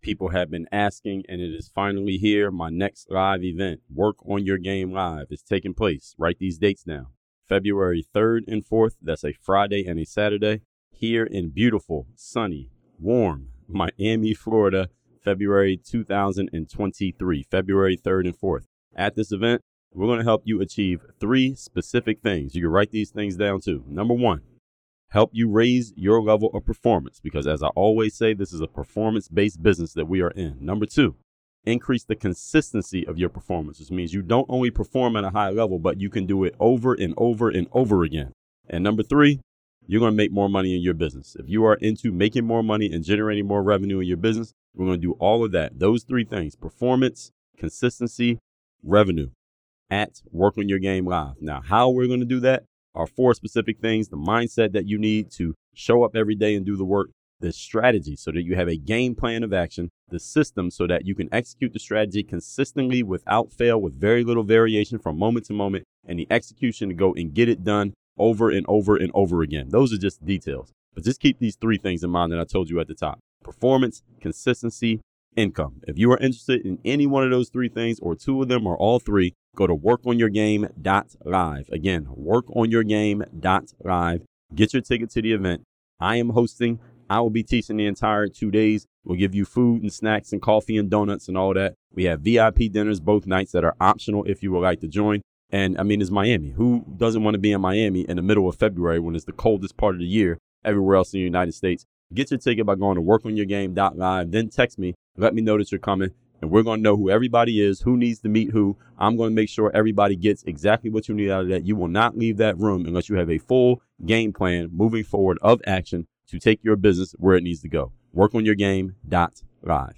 people have been asking, and it is finally here. My next live event, Work On Your Game Live, is taking place. Write these dates down. February 3rd and 4th, that's a Friday and a Saturday, here in beautiful, sunny, warm Miami, Florida, February 2023, February 3rd and 4th. At this event, we're going to help you achieve three specific things. You can write these things down too. Number one, help you raise your level of performance, because as I always say, this is a performance-based business that we are in. Number two, increase the consistency of your performance, which means you don't only perform at a high level, but you can do it over and over and over again. And number three, you're going to make more money in your business. If you are into making more money and generating more revenue in your business, we're going to do all of that. Those three things: performance, consistency, revenue, at Work On Your Game Live. Now, how we're going to do that are four specific things: the mindset that you need to show up every day and do the work, the strategy so that you have a game plan of action, the system so that you can execute the strategy consistently without fail with very little variation from moment to moment, and the execution to go and get it done over and over and over again. Those are just details, but just keep these three things in mind that I told you at the top: performance, consistency, income. If you are interested in any one of those three things, or two of them, or all three, go to workonyourgame.live. Again, workonyourgame.live. Get your ticket to the event. I am hosting. I will be teaching the entire 2 days. We'll give you food and snacks and coffee and donuts and all that. We have VIP dinners both nights that are optional if you would like to join. And I mean, it's Miami. Who doesn't want to be in Miami in the middle of February when it's the coldest part of the year everywhere else in the United States? Get your ticket by going to workonyourgame.live. Then text me. Let me know that you're coming. And we're going to know who everybody is, who needs to meet who. I'm going to make sure everybody gets exactly what you need out of that. You will not leave that room unless you have a full game plan moving forward of action to take your business where it needs to go. Workonyourgame.live.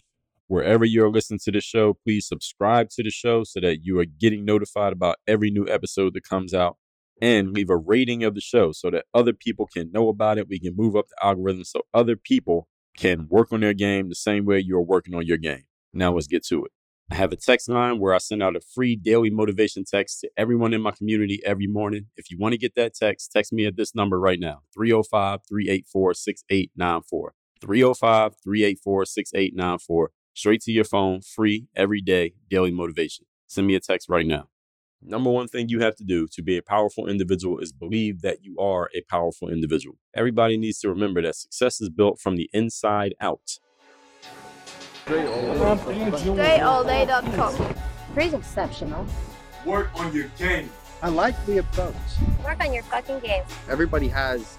Wherever you're listening to this show, please subscribe to the show so that you are getting notified about every new episode that comes out, and leave a rating of the show so that other people can know about it. We can move up the algorithm so other people can work on their game the same way you're working on your game. Now let's get to it. I have a text line where I send out a free daily motivation text to everyone in my community every morning. If you want to get that text, text me at this number right now, 305-384-6894. 305-384-6894. Straight to your phone, free, every day, daily motivation. Send me a text right now. Number one thing you have to do to be a powerful individual is believe that you are a powerful individual. Everybody needs to remember that success is built from the inside out. DreAllDay.com. Dre's exceptional. Work on your game. I like the approach. Work on your fucking game. Everybody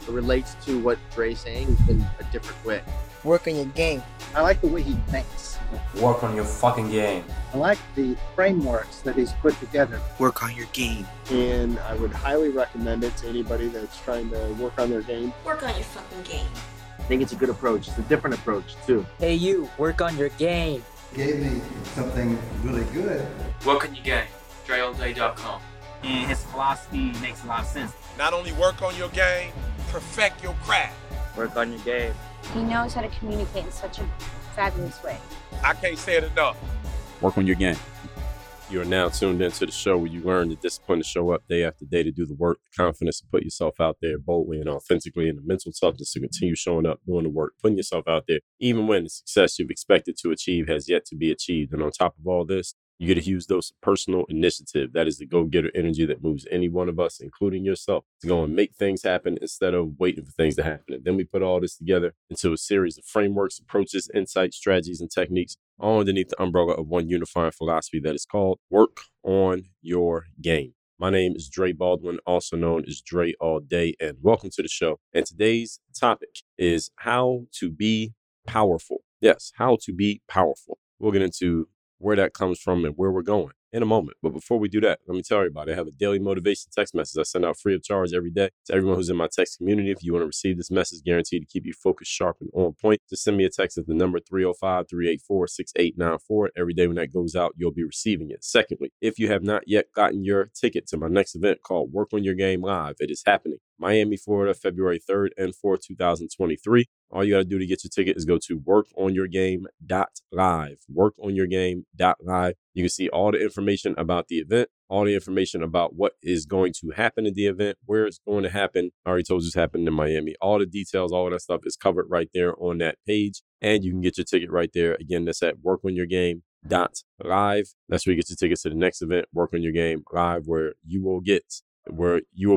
relates to what Dre's saying in a different way. Work on your game. I like the way he thinks. Work on your fucking game. I like the frameworks that he's put together. Work on your game. And I would highly recommend it to anybody that's trying to work on their game. Work on your fucking game. I think it's a good approach. It's a different approach, too. Hey, you, work on your game. Gave me something really good. Work on your game. DreAllDay.com. And his philosophy makes a lot of sense. Not only work on your game, perfect your craft. Work on your game. He knows how to communicate in such a fabulous way. I can't say it enough. Work on your game. You are now tuned into the show where you learn the discipline to show up day after day to do the work, the confidence to put yourself out there boldly and authentically, and the mental toughness to continue showing up, doing the work, putting yourself out there, even when the success you've expected to achieve has yet to be achieved. And on top of all this, you get a huge dose of personal initiative. That is the go-getter energy that moves any one of us, including yourself, to go and make things happen instead of waiting for things to happen. And then we put all this together into a series of frameworks, approaches, insights, strategies, and techniques, all underneath the umbrella of one unifying philosophy that is called Work on Your Game. My name is Dre Baldwin, also known as Dre All Day, and welcome to the show. And today's topic is how to be powerful. Yes, how to be powerful. We'll get into where that comes from and where we're going in a moment. But before we do that, let me tell everybody, I have a daily motivation text message I send out free of charge every day to everyone who's in my text community. If you want to receive this message guaranteed to keep you focused, sharp, and on point, just send me a text at the number 305-384-6894. Every day when that goes out, you'll be receiving it. Secondly, if you have not yet gotten your ticket to my next event called Work On Your Game Live, it is happening. Miami, Florida, February 3rd and 4th, 2023. All you got to do to get your ticket is go to workonyourgame.live. Workonyourgame.live. You can see all the information about the event, all the information about what is going to happen at the event, where it's going to happen. I already told you it's happening in Miami. All the details, all of that stuff is covered right there on that page. And you can get your ticket right there. Again, that's at workonyourgame.live. That's where you get your tickets to the next event, Work On Your Game Live, where you will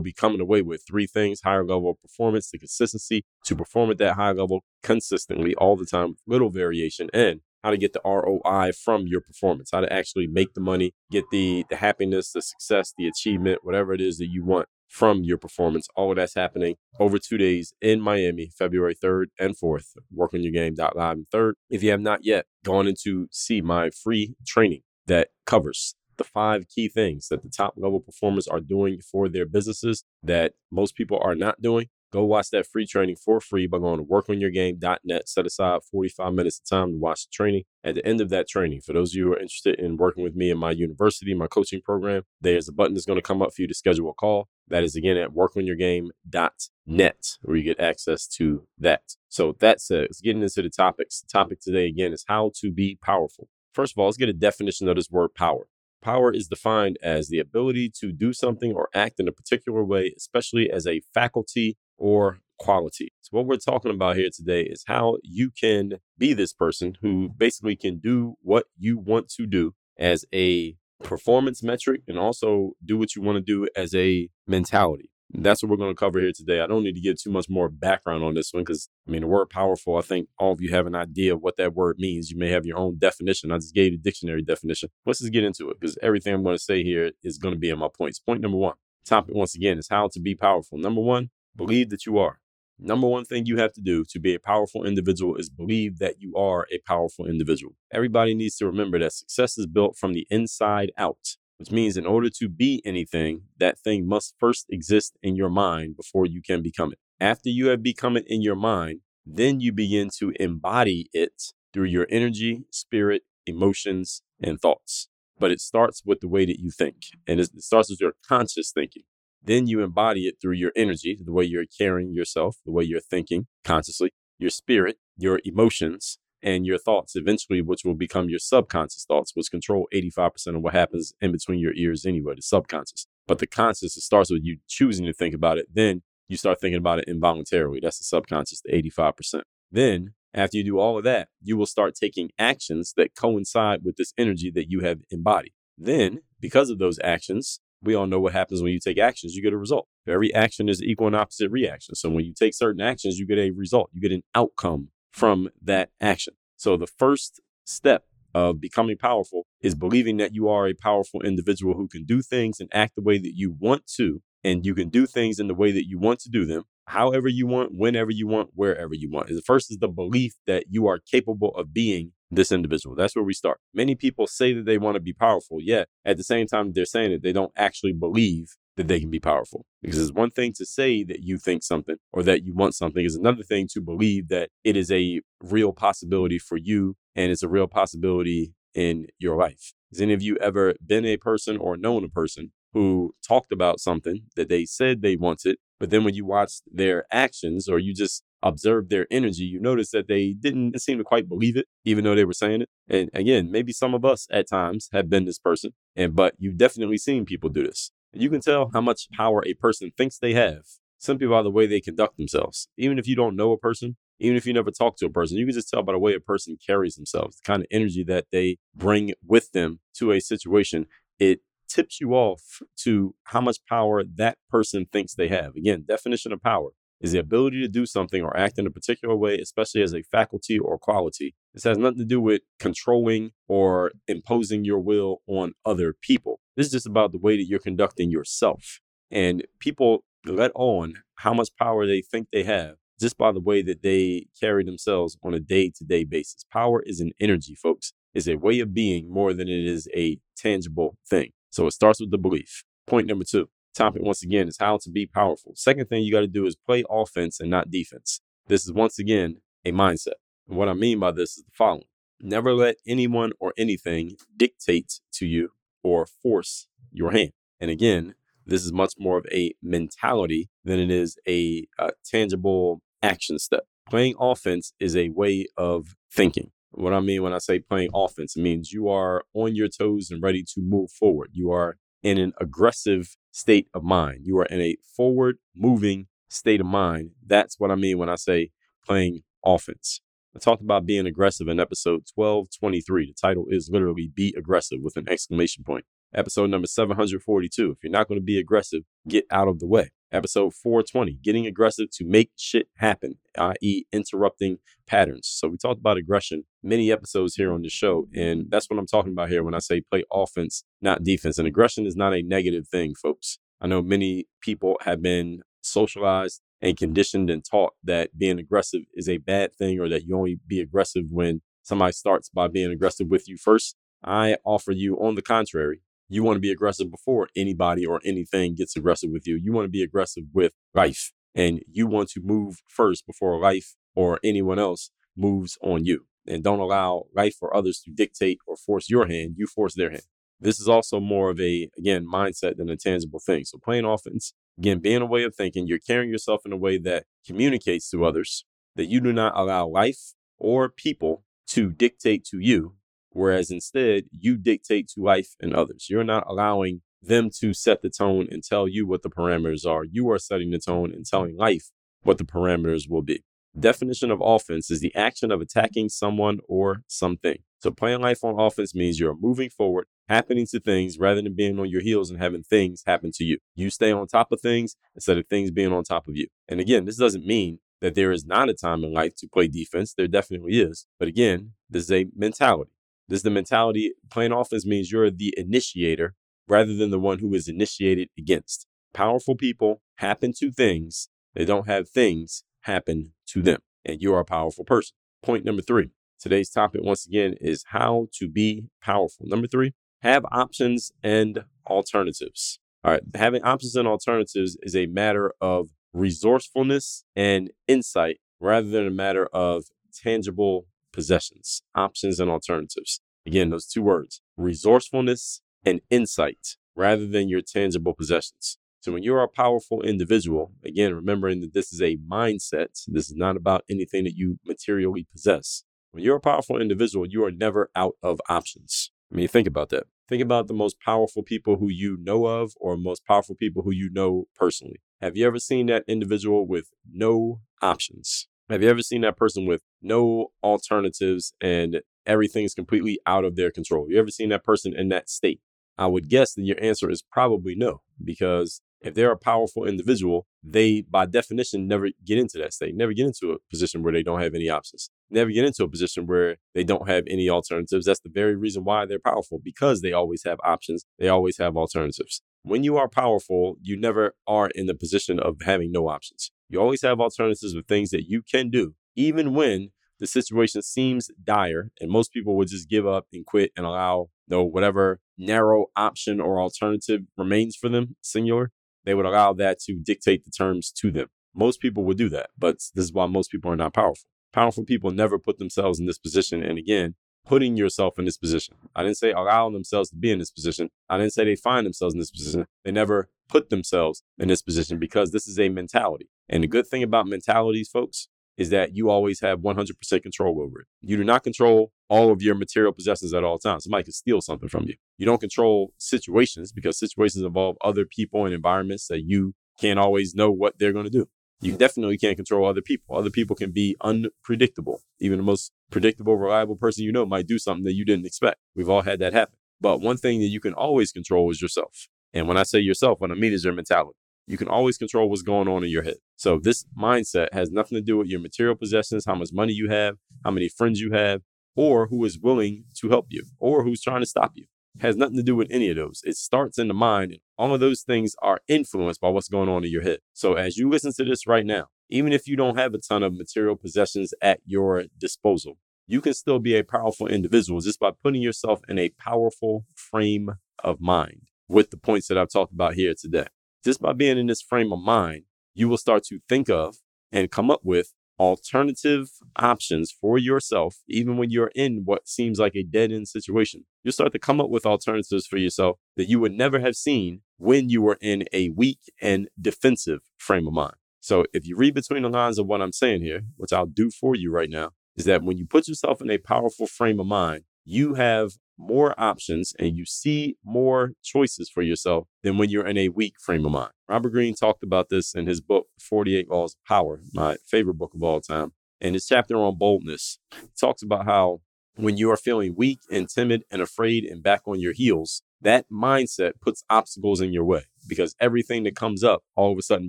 be coming away with three things: higher level of performance, the consistency to perform at that high level consistently all the time, little variation, and how to get the ROI from your performance, how to actually make the money, get the happiness, the success, the achievement, whatever it is that you want from your performance. All of that's happening over 2 days in Miami, February 3rd and 4th, workonyourgame.live and 3rd. If you have not yet gone in to see my free training that covers the 5 key things that the top level performers are doing for their businesses that most people are not doing, go watch that free training for free by going to workonyourgame.net. Set aside 45 minutes of time to watch the training. At the end of that training, for those of you who are interested in working with me in my university, my coaching program, there's a button that's going to come up for you to schedule a call. That is, again, at workonyourgame.net, where you get access to that. So that said, let's get into the topics. The topic today, again, is how to be powerful. First of all, let's get a definition of this word power. Power is defined as the ability to do something or act in a particular way, especially as a faculty or quality. So what we're talking about here today is how you can be this person who basically can do what you want to do as a performance metric and also do what you want to do as a mentality. That's what we're going to cover here today. I don't need to give too much more background on this one because, I mean, the word powerful, I think all of you have an idea of what that word means. You may have your own definition. I just gave you the dictionary definition. Let's just get into it because everything I'm going to say here is going to be in my points. Point number one, topic once again, is how to be powerful. Number one, believe that you are. Number one thing you have to do to be a powerful individual is believe that you are a powerful individual. Everybody needs to remember that success is built from the inside out, which means in order to be anything, that thing must first exist in your mind before you can become it. After you have become it in your mind, then you begin to embody it through your energy, spirit, emotions, and thoughts. But it starts with the way that you think, and it starts with your conscious thinking. Then you embody it through your energy, the way you're carrying yourself, the way you're thinking consciously, your spirit, your emotions, and your thoughts eventually, which will become your subconscious thoughts, which control 85% of what happens in between your ears anyway, the subconscious. But the conscious, it starts with you choosing to think about it. Then you start thinking about it involuntarily. That's the subconscious, the 85%. Then after you do all of that, you will start taking actions that coincide with this energy that you have embodied. Then because of those actions, we all know what happens when you take actions, you get a result. Every action is equal and opposite reaction. So when you take certain actions, you get a result. You get an outcome from that action. So the first step of becoming powerful is believing that you are a powerful individual who can do things and act the way that you want to. And you can do things in the way that you want to do them, however you want, whenever you want, wherever you want. The first is the belief that you are capable of being this individual. That's where we start. Many people say that they want to be powerful, yet at the same time they're saying it, they don't actually believe that they can be powerful. Because it's one thing to say that you think something or that you want something. It's another thing to believe that it is a real possibility for you and it's a real possibility in your life. Has any of you ever been a person or known a person who talked about something that they said they wanted, but then when you watch their actions or you just observe their energy, you notice that they didn't seem to quite believe it, even though they were saying it. And again, maybe some of us at times have been this person, but you've definitely seen people do this. And you can tell how much power a person thinks they have simply by the way they conduct themselves. Even if you don't know a person, even if you never talk to a person, you can just tell by the way a person carries themselves, the kind of energy that they bring with them to a situation. It tips you off to how much power that person thinks they have. Again, definition of power is the ability to do something or act in a particular way, especially as a faculty or quality. This has nothing to do with controlling or imposing your will on other people. This is just about the way that you're conducting yourself. And people let on how much power they think they have just by the way that they carry themselves on a day-to-day basis. Power is an energy, folks. It's a way of being more than it is a tangible thing. So it starts with the belief. Point number two. Topic once again is how to be powerful. Second thing you got to do is play offense and not defense. This is once again a mindset. And what I mean by this is the following. Never let anyone or anything dictate to you or force your hand. And again, this is much more of a mentality than it is a tangible action step. Playing offense is a way of thinking. What I mean when I say playing offense, it means you are on your toes and ready to move forward. You are in an aggressive state of mind. You are in a forward moving state of mind. That's what I mean when I say playing offense. I talked about being aggressive in episode 1223. The title is literally Be Aggressive with an exclamation point. Episode number 742. If you're not going to be aggressive, get out of the way. Episode 420, getting aggressive to make shit happen, i.e. interrupting patterns. So we talked about aggression many episodes here on the show. And that's what I'm talking about here when I say play offense, not defense. And aggression is not a negative thing, folks. I know many people have been socialized and conditioned and taught that being aggressive is a bad thing, or that you only be aggressive when somebody starts by being aggressive with you first. I offer you, on the contrary, you want to be aggressive before anybody or anything gets aggressive with you. You want to be aggressive with life, and you want to move first before life or anyone else moves on you. And don't allow life or others to dictate or force your hand. You force their hand. This is also more of a, again, mindset than a tangible thing. So playing offense, again, being a way of thinking, you're carrying yourself in a way that communicates to others that you do not allow life or people to dictate to you. Whereas instead, you dictate to life and others. You're not allowing them to set the tone and tell you what the parameters are. You are setting the tone and telling life what the parameters will be. Definition of offense is the action of attacking someone or something. So playing life on offense means you're moving forward, happening to things rather than being on your heels and having things happen to you. You stay on top of things instead of things being on top of you. And again, this doesn't mean that there is not a time in life to play defense. There definitely is. But again, this is a mentality. This is the mentality. Playing offense means you're the initiator rather than the one who is initiated against. Powerful people happen to things. They don't have things happen to them. And you are a powerful person. Point number 3. Today's topic, once again, is how to be powerful. Number 3, have options and alternatives. All right. Having options and alternatives is a matter of resourcefulness and insight rather than a matter of tangible possessions. Options and alternatives. Again, those two words, resourcefulness and insight, rather than your tangible possessions. So when you're a powerful individual, again, remembering that this is a mindset, this is not about anything that you materially possess. When you're a powerful individual, you are never out of options. I mean, think about that. Think about the most powerful people who you know of, or most powerful people who you know personally. Have you ever seen that individual with no options? Have you ever seen that person with no alternatives and everything is completely out of their control? You ever seen that person in that state? I would guess that your answer is probably no, because if they're a powerful individual, they by definition never get into that state, never get into a position where they don't have any options, never get into a position where they don't have any alternatives. That's the very reason why they're powerful, because they always have options. They always have alternatives. When you are powerful, you never are in the position of having no options. You always have alternatives of things that you can do, even when the situation seems dire and most people would just give up and quit and allow whatever narrow option or alternative remains for them, singular, they would allow that to dictate the terms to them. Most people would do that, but this is why most people are not powerful. Powerful people never put themselves in this position. And again, putting yourself in this position. I didn't say allow themselves to be in this position. I didn't say they find themselves in this position. They never put themselves in this position, because this is a mentality. And the good thing about mentalities, folks, is that you always have 100% control over it. You do not control all of your material possessions at all times. Somebody can steal something from you. You don't control situations, because situations involve other people and environments that you can't always know what they're going to do. You definitely can't control other people. Other people can be unpredictable. Even the most predictable, reliable person you know might do something that you didn't expect. We've all had that happen. But one thing that you can always control is yourself. And when I say yourself, what I mean is your mentality. You can always control what's going on in your head. So this mindset has nothing to do with your material possessions, how much money you have, how many friends you have, or who is willing to help you, or who's trying to stop you. It has nothing to do with any of those. It starts in the mind, and all of those things are influenced by what's going on in your head. So as you listen to this right now, even if you don't have a ton of material possessions at your disposal, you can still be a powerful individual just by putting yourself in a powerful frame of mind with the points that I've talked about here today. Just by being in this frame of mind, you will start to think of and come up with alternative options for yourself, even when you're in what seems like a dead end situation. You'll start to come up with alternatives for yourself that you would never have seen when you were in a weak and defensive frame of mind. So if you read between the lines of what I'm saying here, which I'll do for you right now, is that when you put yourself in a powerful frame of mind, you have more options and you see more choices for yourself than when you're in a weak frame of mind. Robert Greene talked about this in his book, 48 Laws of Power, my favorite book of all time. And his chapter on boldness, he talks about how when you are feeling weak and timid and afraid and back on your heels, that mindset puts obstacles in your way because everything that comes up all of a sudden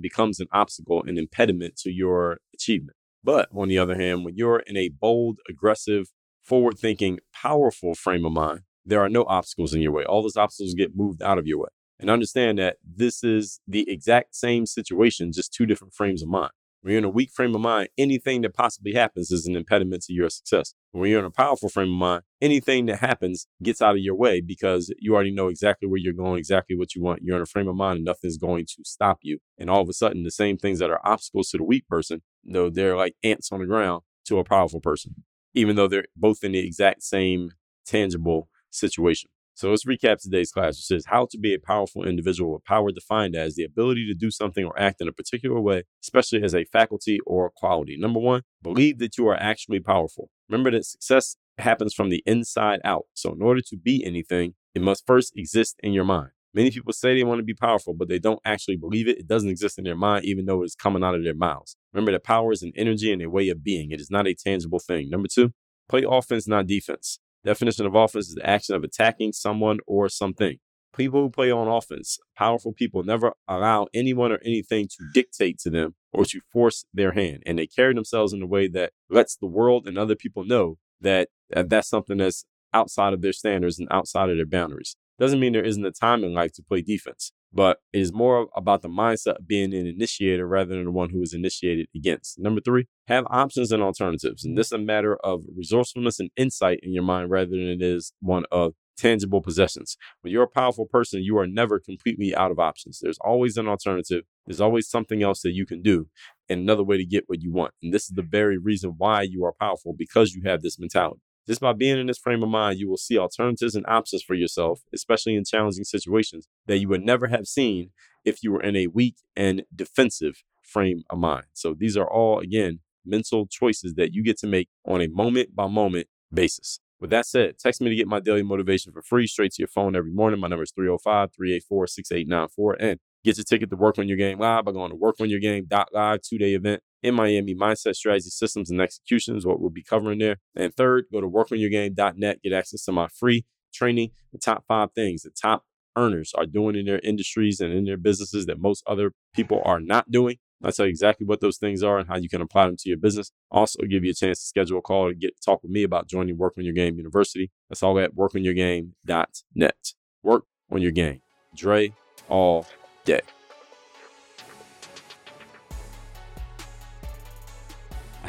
becomes an obstacle, an impediment to your achievement. But on the other hand, when you're in a bold, aggressive, forward-thinking, powerful frame of mind, there are no obstacles in your way. All those obstacles get moved out of your way. And understand that this is the exact same situation, just two different frames of mind. When you're in a weak frame of mind, anything that possibly happens is an impediment to your success. When you're in a powerful frame of mind, anything that happens gets out of your way because you already know exactly where you're going, exactly what you want. You're in a frame of mind and nothing's going to stop you. And all of a sudden, the same things that are obstacles to the weak person, though they're like ants on the ground to a powerful person, even though they're both in the exact same tangible situation. So let's recap today's class, which says how to be a powerful individual, with power defined as the ability to do something or act in a particular way, especially as a faculty or quality. Number one, believe that you are actually powerful. Remember that success happens from the inside out. So in order to be anything, it must first exist in your mind. Many people say they want to be powerful, but they don't actually believe it. It doesn't exist in their mind, even though it's coming out of their mouths. Remember that power is an energy and a way of being. It is not a tangible thing. Number two, play offense, not defense. Definition of offense is the action of attacking someone or something. People who play on offense, powerful people, never allow anyone or anything to dictate to them or to force their hand. And they carry themselves in a way that lets the world and other people know that that's something that's outside of their standards and outside of their boundaries. Doesn't mean there isn't a time in life to play defense, but it is more about the mindset of being an initiator rather than the one who is initiated against. Number three, have options and alternatives. And this is a matter of resourcefulness and insight in your mind rather than it is one of tangible possessions. When you're a powerful person, you are never completely out of options. There's always an alternative. There's always something else that you can do and another way to get what you want. And this is the very reason why you are powerful, because you have this mentality. Just by being in this frame of mind, you will see alternatives and options for yourself, especially in challenging situations that you would never have seen if you were in a weak and defensive frame of mind. So these are all, again, mental choices that you get to make on a moment by moment basis. With that said, text me to get my daily motivation for free straight to your phone every morning. My number is 305-384-6894. And get your ticket to Work On Your Game Live by going to workonyourgame.live, two-day event in Miami, mindset, strategy, systems, and executions, what we'll be covering there. And third, go to workonyourgame.net, get access to my free training, the top 5 things the top earners are doing in their industries and in their businesses that most other people are not doing. I'll tell you exactly what those things are and how you can apply them to your business. Also, give you a chance to schedule a call and talk with me about joining Work On Your Game University. That's all at workonyourgame.net. Work on your game. Dre all day. I